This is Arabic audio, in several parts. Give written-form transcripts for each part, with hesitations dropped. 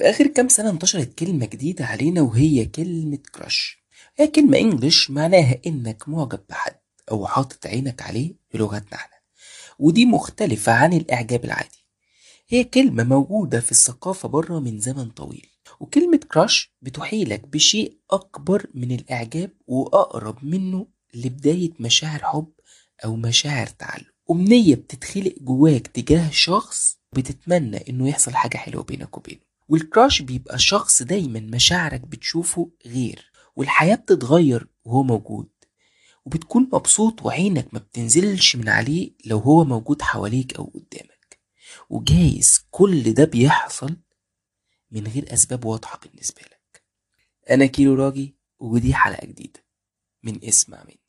في آخر كام سنة انتشرت كلمة جديدة علينا وهي كلمة كراش. هي كلمة انجلش معناها انك معجب بحد او حاطط عينك عليه بلغتنا احنا، ودي مختلفة عن الاعجاب العادي. هي كلمة موجودة في الثقافة بره من زمن طويل، وكلمة كراش بتحيلك بشيء اكبر من الاعجاب واقرب منه لبداية مشاعر حب او مشاعر تعلق، امنية بتتخلق جواك تجاه شخص بتتمنى انه يحصل حاجة حلوة بينك وبينه. والكراش بيبقى شخص دايما مشاعرك بتشوفه غير، والحياة بتتغير وهو موجود، وبتكون مبسوط وعينك ما بتنزلش من عليه لو هو موجود حواليك او قدامك. وجايز كل ده بيحصل من غير اسباب واضحة بالنسبة لك. انا كيلو راجي، ودي حلقة جديدة من اسمع مني.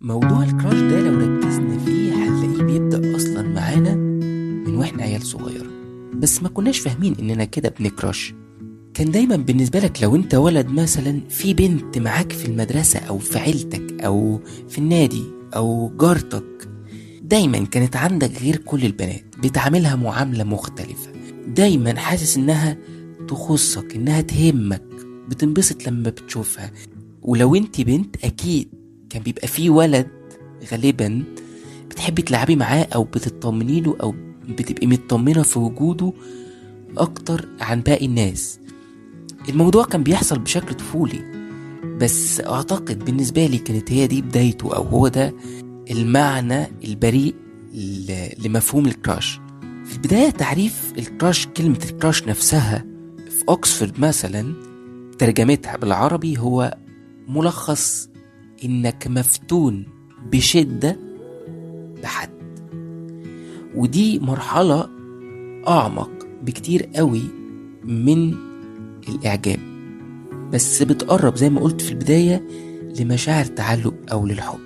موضوع الكراش ده لو ركزنا فيه هنلاقيه بيبدأ أصلا معانا من واحنا عيال صغيرة، بس ما كناش فاهمين إننا كده بنكراش. كان دايما بالنسبة لك لو انت ولد مثلا، في بنت معاك في المدرسة أو في عيلتك أو في النادي أو جارتك، دايما كانت عندك غير كل البنات، بتعاملها معاملة مختلفة، دايما حاسس إنها تخصك، إنها تهمك، بتنبسط لما بتشوفها. ولو انت بنت أكيد كان بيبقى فيه ولد غالبا بتحبي تلعبي معاه او بتطمني له او بتبقي مطمنه في وجوده اكتر عن باقي الناس. الموضوع كان بيحصل بشكل طفولي، بس اعتقد بالنسبه لي كانت هي دي بدايته، او هو ده المعنى البريء لمفهوم الكراش. في البدايه تعريف الكراش، كلمه الكراش نفسها في اوكسفورد مثلا ترجمتها بالعربي هو ملخص انك مفتون بشدة بحد، ودي مرحلة اعمق بكتير قوي من الاعجاب، بس بتقرب زي ما قلت في البداية لمشاعر تعلق او للحب.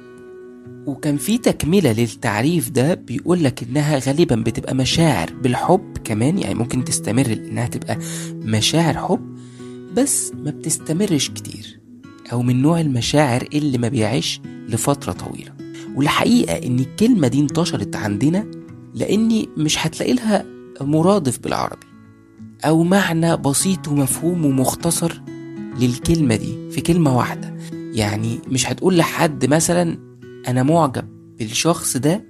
وكان في تكملة للتعريف ده بيقولك انها غالبا بتبقى مشاعر بالحب كمان، يعني ممكن تستمر انها تبقى مشاعر حب بس ما بتستمرش كتير، أو من نوع المشاعر اللي ما بيعيش لفترة طويلة. والحقيقة إن الكلمة دي انتشرت عندنا لأني مش هتلاقي لها مرادف بالعربي أو معنى بسيط ومفهوم ومختصر للكلمة دي في كلمة واحدة. يعني مش هتقول لحد مثلا أنا معجب بالشخص ده،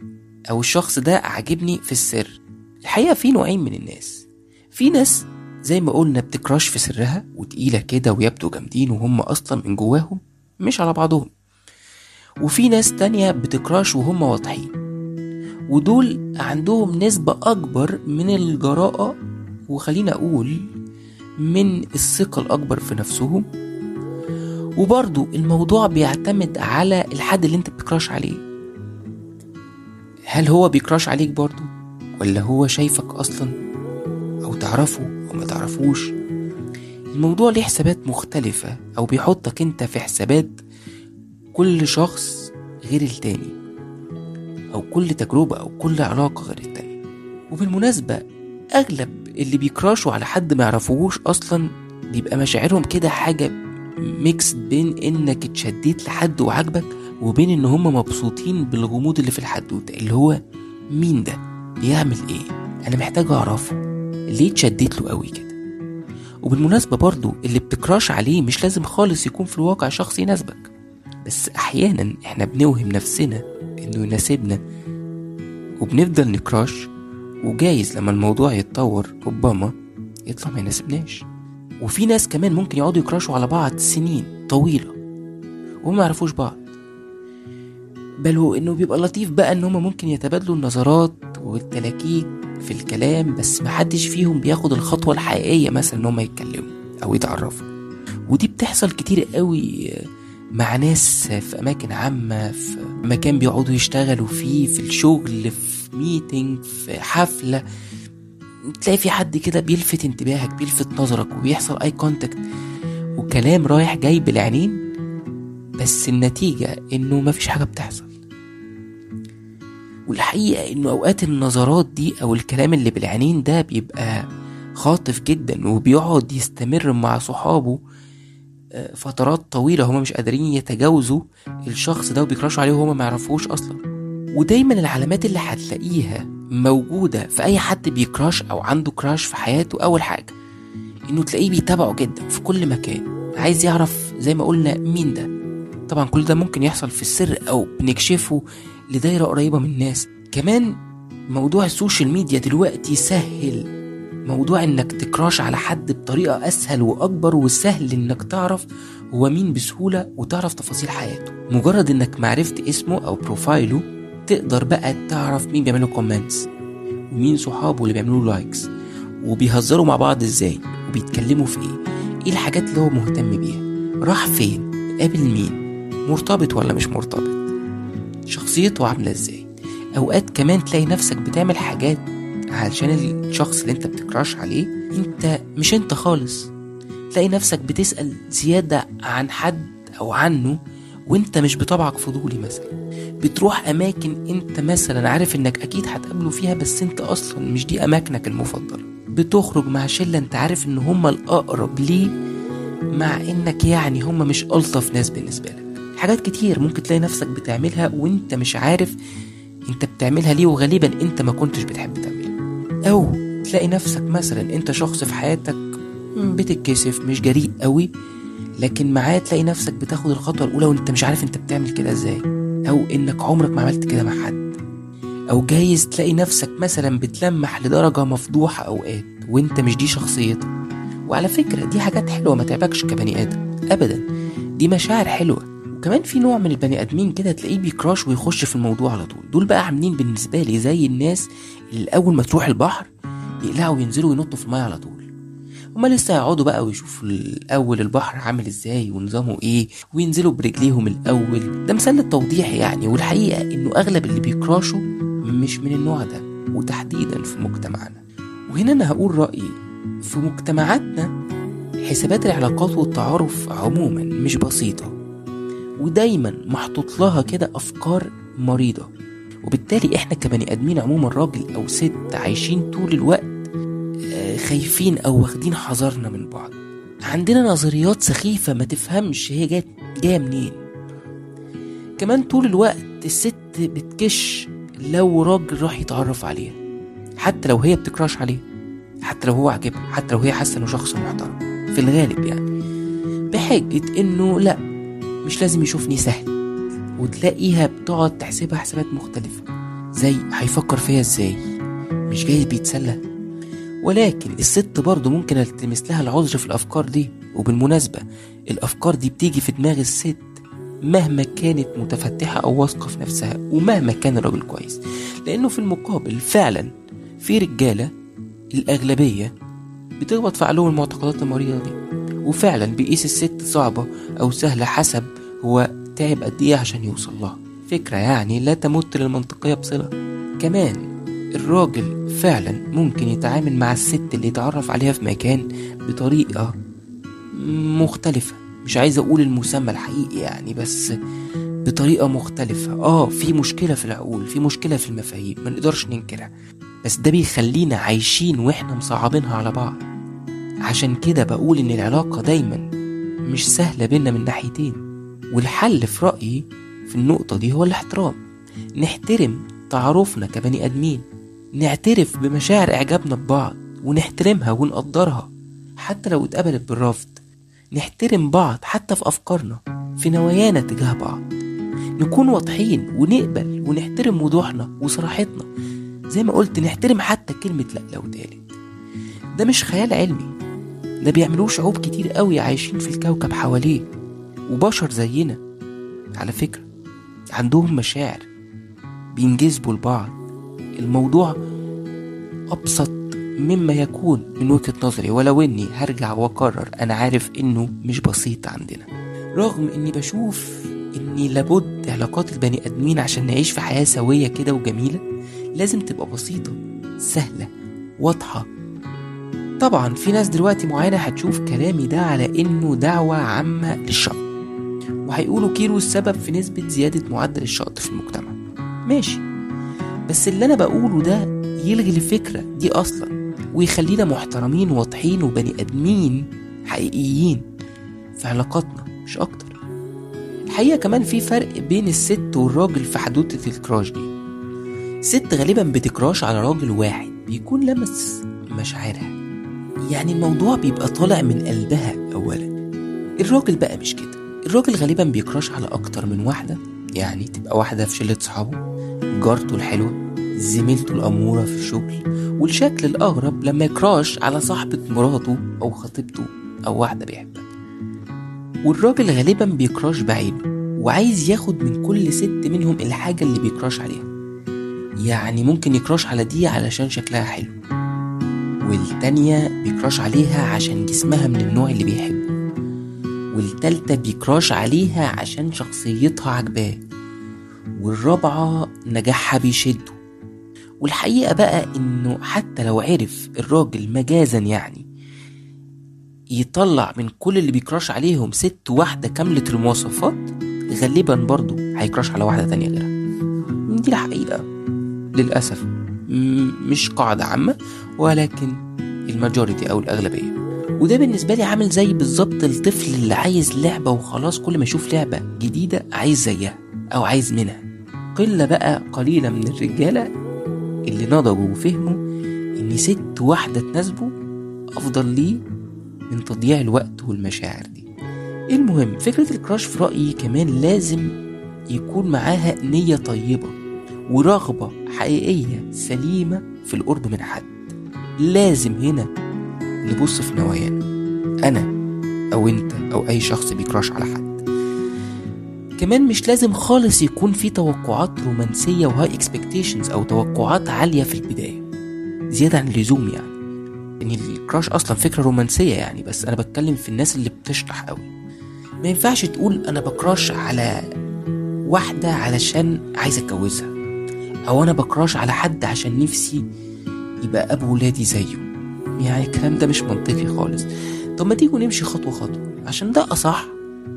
أو الشخص ده عاجبني في السر. الحقيقة في نوعين من الناس، في ناس زي ما قلنا بتكراش في سرها وتقيلة كده ويبدو جامدين وهم أصلا من جواهم مش على بعضهم، وفي ناس تانية بتكراش وهم واضحين، ودول عندهم نسبة أكبر من الجراءة، وخلينا أقول من الثقة الأكبر في نفسهم. وبرضو الموضوع بيعتمد على الحد اللي انت بتكراش عليه، هل هو بيكراش عليك برضو، ولا هو شايفك أصلا، أو تعرفه أو ما تعرفوش. الموضوع ليه حسابات مختلفة، أو بيحطك أنت في حسابات كل شخص غير التاني، أو كل تجربة أو كل علاقة غير التاني. وبالمناسبة أغلب اللي بيكراشوا على حد ما يعرفوش أصلا بيبقى مشاعرهم كده حاجة ميكس بين إنك اتشديت لحد وعجبك، وبين إن هم مبسوطين بالغموض اللي في الحدوتة، اللي هو مين ده، بيعمل إيه، أنا محتاج أعرفه، ليه تشديت له قوي كده. وبالمناسبة برضو اللي بتكراش عليه مش لازم خالص يكون في الواقع شخص يناسبك، بس احيانا احنا بنوهم نفسنا انه يناسبنا وبنفضل نكراش، وجايز لما الموضوع يتطور ربما يطلع ما يناسبناش. وفي ناس كمان ممكن يقعدوا يكراشوا على بعض سنين طويلة وما يعرفوش بعض، بل هو انه بيبقى لطيف بقى ان هما ممكن يتبادلوا النظرات والتلاكيك في الكلام، بس محدش فيهم بياخد الخطوة الحقيقية مثلا ان هم يتكلموا او يتعرفوا. ودي بتحصل كتير قوي مع ناس في اماكن عامة، في مكان بيقعدوا يشتغلوا فيه، في الشغل، في ميتنج، في حفلة، تلاقي في حد كده بيلفت انتباهك، بيلفت نظرك، وبيحصل اي كونتاكت وكلام رايح جاي بالعينين، بس النتيجة انه مفيش حاجة بتحصل. والحقيقة انه اوقات النظرات دي او الكلام اللي بالعينين ده بيبقى خاطف جدا وبيقعد يستمر مع صحابه فترات طويلة هما مش قادرين يتجاوزوا الشخص ده وبيكراشوا عليه وهما معرفوش أصلا. ودايما العلامات اللي هتلاقيها موجودة في أي حد بيكراش أو عنده كراش في حياته، أول حاجة إنه تلاقيه بيتابعه جدا في كل مكان، عايز يعرف زي ما قلنا مين ده. طبعا كل ده ممكن يحصل في السر أو بنكشفه لدائرة قريبة من الناس. كمان موضوع السوشيال ميديا دلوقتي سهل موضوع انك تكراش على حد بطريقة اسهل واكبر، وسهل انك تعرف هو مين بسهولة وتعرف تفاصيل حياته. مجرد انك معرفت اسمه او بروفايله تقدر بقى تعرف مين بيعمله كومنتس ومين صحابه اللي بيعملوا لايكس وبيهزروا مع بعض ازاي وبيتكلموا في ايه الحاجات اللي هو مهتم بيها، راح فين، قابل مين، مرتبط ولا مش مرتبط، شخصيته عاملة ازاي. اوقات كمان تلاقي نفسك بتعمل حاجات علشان الشخص اللي انت بتكراش عليه انت مش انت خالص، تلاقي نفسك بتسأل زيادة عن حد او عنه وانت مش بطبعك فضولي، مثلا بتروح اماكن انت مثلا عارف انك اكيد هتقابله فيها بس انت اصلا مش دي اماكنك المفضلة، بتخرج مع شلة انت عارف ان هم الاقرب ليه مع انك يعني هم مش الطف ناس بالنسبة لك. حاجات كتير ممكن تلاقي نفسك بتعملها وانت مش عارف انت بتعملها ليه وغالبا انت ما كنتش بتحب تعملها. او تلاقي نفسك مثلا انت شخص في حياتك بتتكسف مش جريء قوي، لكن معاه تلاقي نفسك بتاخد الخطوة الاولى وانت مش عارف انت بتعمل كده ازاي او انك عمرك ما عملت كده مع حد. او جايز تلاقي نفسك مثلا بتلمح لدرجة مفضوحة اوقات وانت مش دي شخصيتك. وعلى فكرة دي حاجات حلوة ما تعبكش كبني ادم ابدا، دي مشاعر حلوة. وكمان في نوع من البني ادمين كده تلاقيه بيكراش ويخش في الموضوع على طول، دول بقى عاملين بالنسبه لي زي الناس اللي اول ما تروح البحر يقلعوا وينزلوا وينطوا في الميه على طول، هما لسه يقعدوا بقى ويشوفوا الاول البحر عامل ازاي ونظامه ايه وينزلوا برجليهم الاول. ده مثال للتوضيح يعني، والحقيقه انه اغلب اللي بيكراشوا مش من النوع ده وتحديدا في مجتمعنا. وهنا انا هقول رايي، في مجتمعاتنا حسابات العلاقات والتعارف عموما مش بسيطه ودايما محطوط لها كده أفكار مريضة، وبالتالي إحنا كبني أدمين عموما راجل أو ست عايشين طول الوقت خايفين أو واخدين حذرنا من بعض، عندنا نظريات سخيفة ما تفهمش هي جاية منين. كمان طول الوقت الست بتكش لو راجل راح يتعرف عليها، حتى لو هي بتكراش عليه، حتى لو هو عجبها، حتى لو هي حاسة إنه شخص محترم في الغالب يعني، بحجة إنه لأ مش لازم يشوفني سهل. وتلاقيها بتقعد تحسبها حسابات مختلفة زي هيفكر فيها ازاي، مش جاي بيتسلى. ولكن الست برضو ممكن التمس لها العذر في الأفكار دي، وبالمناسبة الأفكار دي بتيجي في دماغ الست مهما كانت متفتحة أو واثقة في نفسها ومهما كان الراجل كويس، لأنه في المقابل فعلا في رجالة الأغلبية بتغبط في علوم المعتقدات المريضة دي، وفعلا بيقيس الست صعبة أو سهلة حسب هو تعب قد إيه عشان يوصل لها، فكرة يعني لا تمت للمنطقية بصلة. كمان الراجل فعلا ممكن يتعامل مع الست اللي يتعرف عليها في مكان بطريقة مختلفة، مش عايز أقول المسمى الحقيقي يعني بس بطريقة مختلفة. في مشكلة في العقول، في مشكلة في المفاهيم ما نقدرش ننكرها، بس ده بيخلينا عايشين وإحنا مصعبينها على بعض. عشان كده بقول ان العلاقة دايما مش سهلة بينا من ناحيتين، والحل في رأيي في النقطة دي هو الاحترام. نحترم تعارفنا كبني ادمين، نعترف بمشاعر اعجابنا ببعض ونحترمها ونقدرها حتى لو اتقبلت بالرفض، نحترم بعض حتى في افكارنا في نوايانا تجاه بعض، نكون واضحين ونقبل ونحترم وضوحنا وصراحتنا، زي ما قلت نحترم حتى كلمة لا لو تالت. ده مش خيال علمي، ده بيعملوه شعوب كتير قوي عايشين في الكوكب حواليه، وبشر زينا على فكرة عندهم مشاعر بينجذبوا لبعض. الموضوع أبسط مما يكون من وجهة نظري، ولو اني هرجع واكرر انا عارف انه مش بسيط عندنا، رغم اني بشوف اني لابد علاقات البني ادمين عشان نعيش في حياة سوية كده وجميلة لازم تبقى بسيطة سهلة واضحة. طبعا في ناس دلوقتي معينة هتشوف كلامي ده على انه دعوة عامة للشر، وهيقولوا كيرو السبب في نسبة زيادة معدل الشر في المجتمع، ماشي، بس اللي انا بقوله ده يلغي الفكرة دي اصلا. ويخلينا محترمين واضحين وبني ادمين حقيقيين في علاقاتنا مش اكتر. الحقيقه كمان في فرق بين الست والراجل في حدوته الكراش دي. الست غالبا بتكراش على راجل واحد بيكون لمس مشاعرها، يعني الموضوع بيبقى طالع من قلبها اولا. الراجل بقى مش كده، الراجل غالبا بيكراش على اكتر من واحده، يعني تبقى واحده في شله صحابه، جارته الحلوه، زميلته الاموره في الشغل، والشكل الاغرب لما يكراش على صاحبه مراته او خطيبته او واحده بيحبها. والراجل غالبا بيكراش بعينه وعايز ياخد من كل ست منهم الحاجه اللي بيكراش عليها، يعني ممكن يكراش على دي علشان شكلها حلو، والتانية بيكراش عليها عشان جسمها من النوع اللي بيحبه، والتالتة بيكراش عليها عشان شخصيتها عجباه، والرابعة نجاحها بيشده. والحقيقة بقى انه حتى لو عرف الراجل مجازا يعني يطلع من كل اللي بيكراش عليهم ست واحدة كاملة المواصفات، غالبا برضو هيكراش على واحدة تانية غيرها. دي الحقيقة للأسف، مش قاعدة عامة ولكن الماجوريتي او الاغلبية. وده بالنسبة لي عامل زي بالظبط الطفل اللي عايز لعبة وخلاص، كل ما يشوف لعبة جديدة عايز زيها او عايز منها. قلة بقى قليلة من الرجالة اللي نضجوا وفهموا ان ست واحدة تناسبه افضل ليه من تضييع الوقت والمشاعر دي. المهم فكرة الكراش في رأيي كمان لازم يكون معاها نية طيبة ورغبة حقيقية سليمة في القرب من حد. لازم هنا نبص في نوايانا، أنا أو أنت أو أي شخص بيكراش على حد. كمان مش لازم خالص يكون في توقعات رومانسية وهاي اكسبكتيشنز أو توقعات عالية في البداية زيادة عن اللزوم، يعني إن الكراش أصلا فكرة رومانسية يعني، بس أنا بتكلم في الناس اللي بتشطح قوي. ما ينفعش تقول أنا بكراش على واحدة علشان عايز أتجوزها، أو أنا بكراش على حد عشان نفسي يبقى أبو ولادي زيه، يعني الكلام ده مش منطقي خالص. طب ما تيجوا نمشي خطوة خطوة عشان ده أصح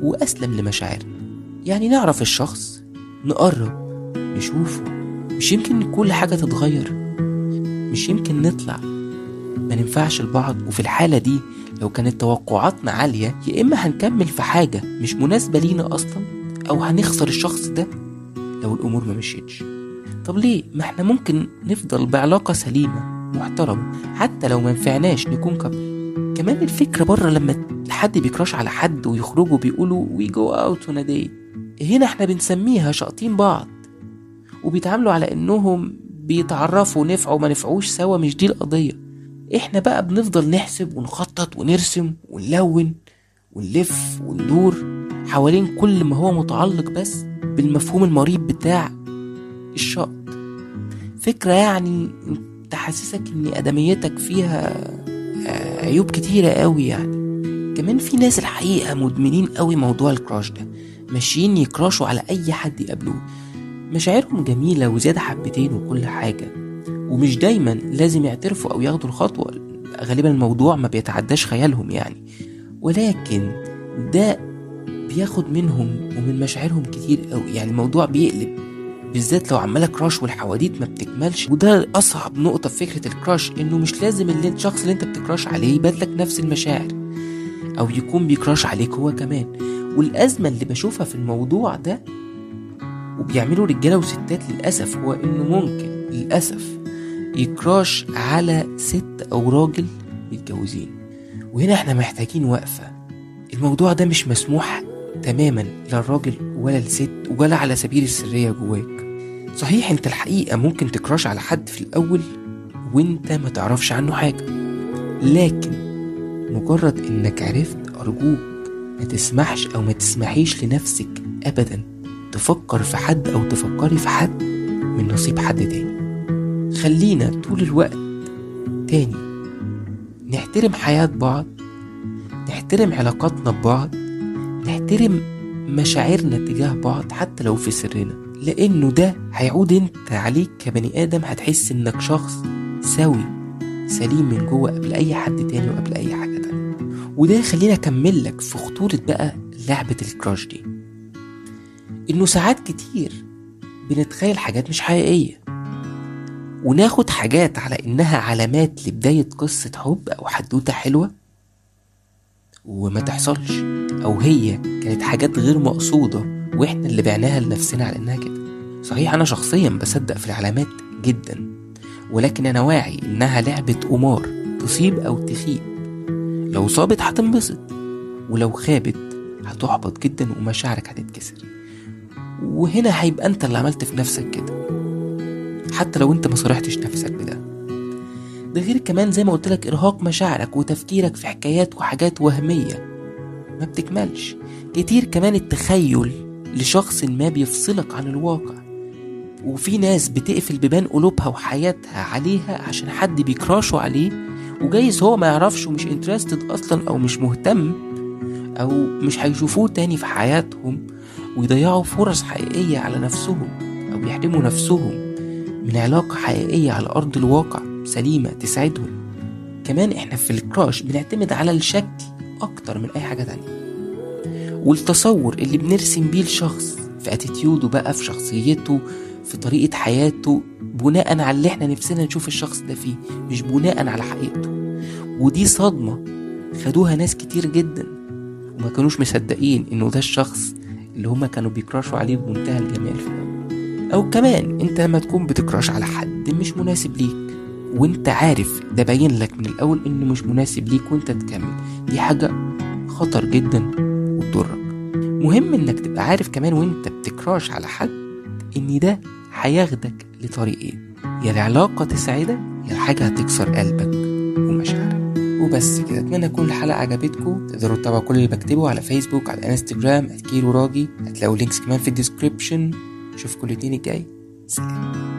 وأسلم لمشاعرنا، يعني نعرف الشخص، نقرب، نشوفه، مش يمكن كل حاجة تتغير، مش يمكن نطلع ما ننفعش لبعض. وفي الحالة دي لو كانت توقعاتنا عالية يا إما هنكمل في حاجة مش مناسبة لينا أصلا، أو هنخسر الشخص ده لو الأمور ما مشيتش. طب ليه؟ ما احنا ممكن نفضل بعلاقة سليمة محترمة حتى لو ما نفعناش نكون كابل. كمان الفكرة بره لما حد بيكراش على حد ويخرجوا بيقولوا we go out on a date، هنا احنا بنسميها شاطين بعض وبيتعاملوا على انهم بيتعرفوا نفعوا ما نفعوش سوا، مش دي القضية. احنا بقى بنفضل نحسب ونخطط ونرسم ونلون ونلف وندور حوالين كل ما هو متعلق بس بالمفهوم المريب بتاع الشط. فكرة يعني تحسسك ان ادميتك فيها عيوب كتيرة قوي يعني. كمان في ناس الحقيقة مدمنين قوي موضوع الكراش ده، ماشيين يكراشوا على اي حد يقابلوه، مشاعرهم جميلة وزيادة حبتين وكل حاجة، ومش دايما لازم يعترفوا او ياخدوا الخطوة، غالبا الموضوع ما بيتعداش خيالهم يعني، ولكن ده بياخد منهم ومن مشاعرهم كتير قوي، يعني الموضوع بيقلب بالذات لو عماله كراش والحواديت ما بتكملش. وده اصعب نقطه في فكره الكراش، انه مش لازم الشخص اللي انت بتكراش عليه يبادلك نفس المشاعر او يكون بيكراش عليك هو كمان. والازمه اللي بشوفها في الموضوع ده وبيعملوا رجاله وستات للاسف، هو انه ممكن للاسف يكراش على ست او راجل متجوزين، وهنا احنا محتاجين وقفه. الموضوع ده مش مسموح تماما لا الراجل ولا الست، ولا على سبيل السريه جواك. صحيح انت الحقيقة ممكن تكراش على حد في الاول وانت ما تعرفش عنه حاجة، لكن مجرد انك عرفت ارجوك ما تسمحش او ما تسمحيش لنفسك ابدا تفكر في حد او تفكري في حد من نصيب حد تاني. خلينا طول الوقت تاني نحترم حياة بعض، نحترم علاقاتنا ببعض، نحترم مشاعرنا تجاه بعض حتى لو في سرنا، لانه ده هيعود انت عليك كبني ادم، هتحس انك شخص سوي سليم من جوه قبل اي حد تاني وقبل اي حاجه تانية. وده خلينا اكمل لك في خطوره بقى لعبه الكراش دي، انه ساعات كتير بنتخيل حاجات مش حقيقيه وناخد حاجات على انها علامات لبداية قصة حب او حدوتة حلوة وما تحصلش، او هي كانت حاجات غير مقصودة واحنا اللي بعناها لنفسنا على انها كده. صحيح انا شخصيا بصدق في العلامات جدا، ولكن انا واعي انها لعبة قمار تصيب او تخيب. لو صابت هتنبسط، ولو خابت هتحبط جدا ومشاعرك هتتكسر، وهنا هيبقى انت اللي عملت في نفسك كده حتى لو انت ما صرحتش نفسك بده. ده غير كمان زي ما قلت لك ارهاق مشاعرك وتفكيرك في حكايات وحاجات وهمية ما بتكملش. كتير كمان التخيل لشخص ما بيفصلك عن الواقع، وفي ناس بتقفل بيبان قلوبها وحياتها عليها عشان حد بيكراشوا عليه، وجايز هو ما يعرفش ومش انترستد اصلا او مش مهتم او مش هيشوفوه تاني في حياتهم، ويضيعوا فرص حقيقية على نفسهم او يحرموا نفسهم من علاقة حقيقية على أرض الواقع سليمة تساعدهم. كمان احنا في الكراش بنعتمد على الشكل أكتر من أي حاجة تانية، والتصور اللي بنرسم بيه الشخص في اتيتيوده بقى، في شخصيته، في طريقة حياته، بناء على اللي احنا نفسنا نشوف الشخص ده فيه، مش بناء على حقيقته. ودي صدمة خدوها ناس كتير جدا وما كانوش مصدقين انه ده الشخص اللي هما كانوا بيكراشوا عليه بمنتهى الجمال في الأول. او كمان انت لما تكون بتكراش على حد مش مناسب ليك وانت عارف ده، باين لك من الاول انه مش مناسب ليك وانت تكمل، دي حاجة خطر جدا وتضرك. مهم انك تبقى عارف كمان وانت بتكراش على حد ان ده هياخدك لطريقين، يا العلاقة تسعدك يا حاجة هتكسر قلبك ومشاعرك. وبس كده، اتمنى تكون الحلقه عجبتكم. تقدروا تتابعوا كل اللي بكتبه على فيسبوك، على انستجرام @كيلو راجي، هتلاقوا لينكس كمان في الديسكريبشن. اشوفكم الاثنين الجاي، سلام.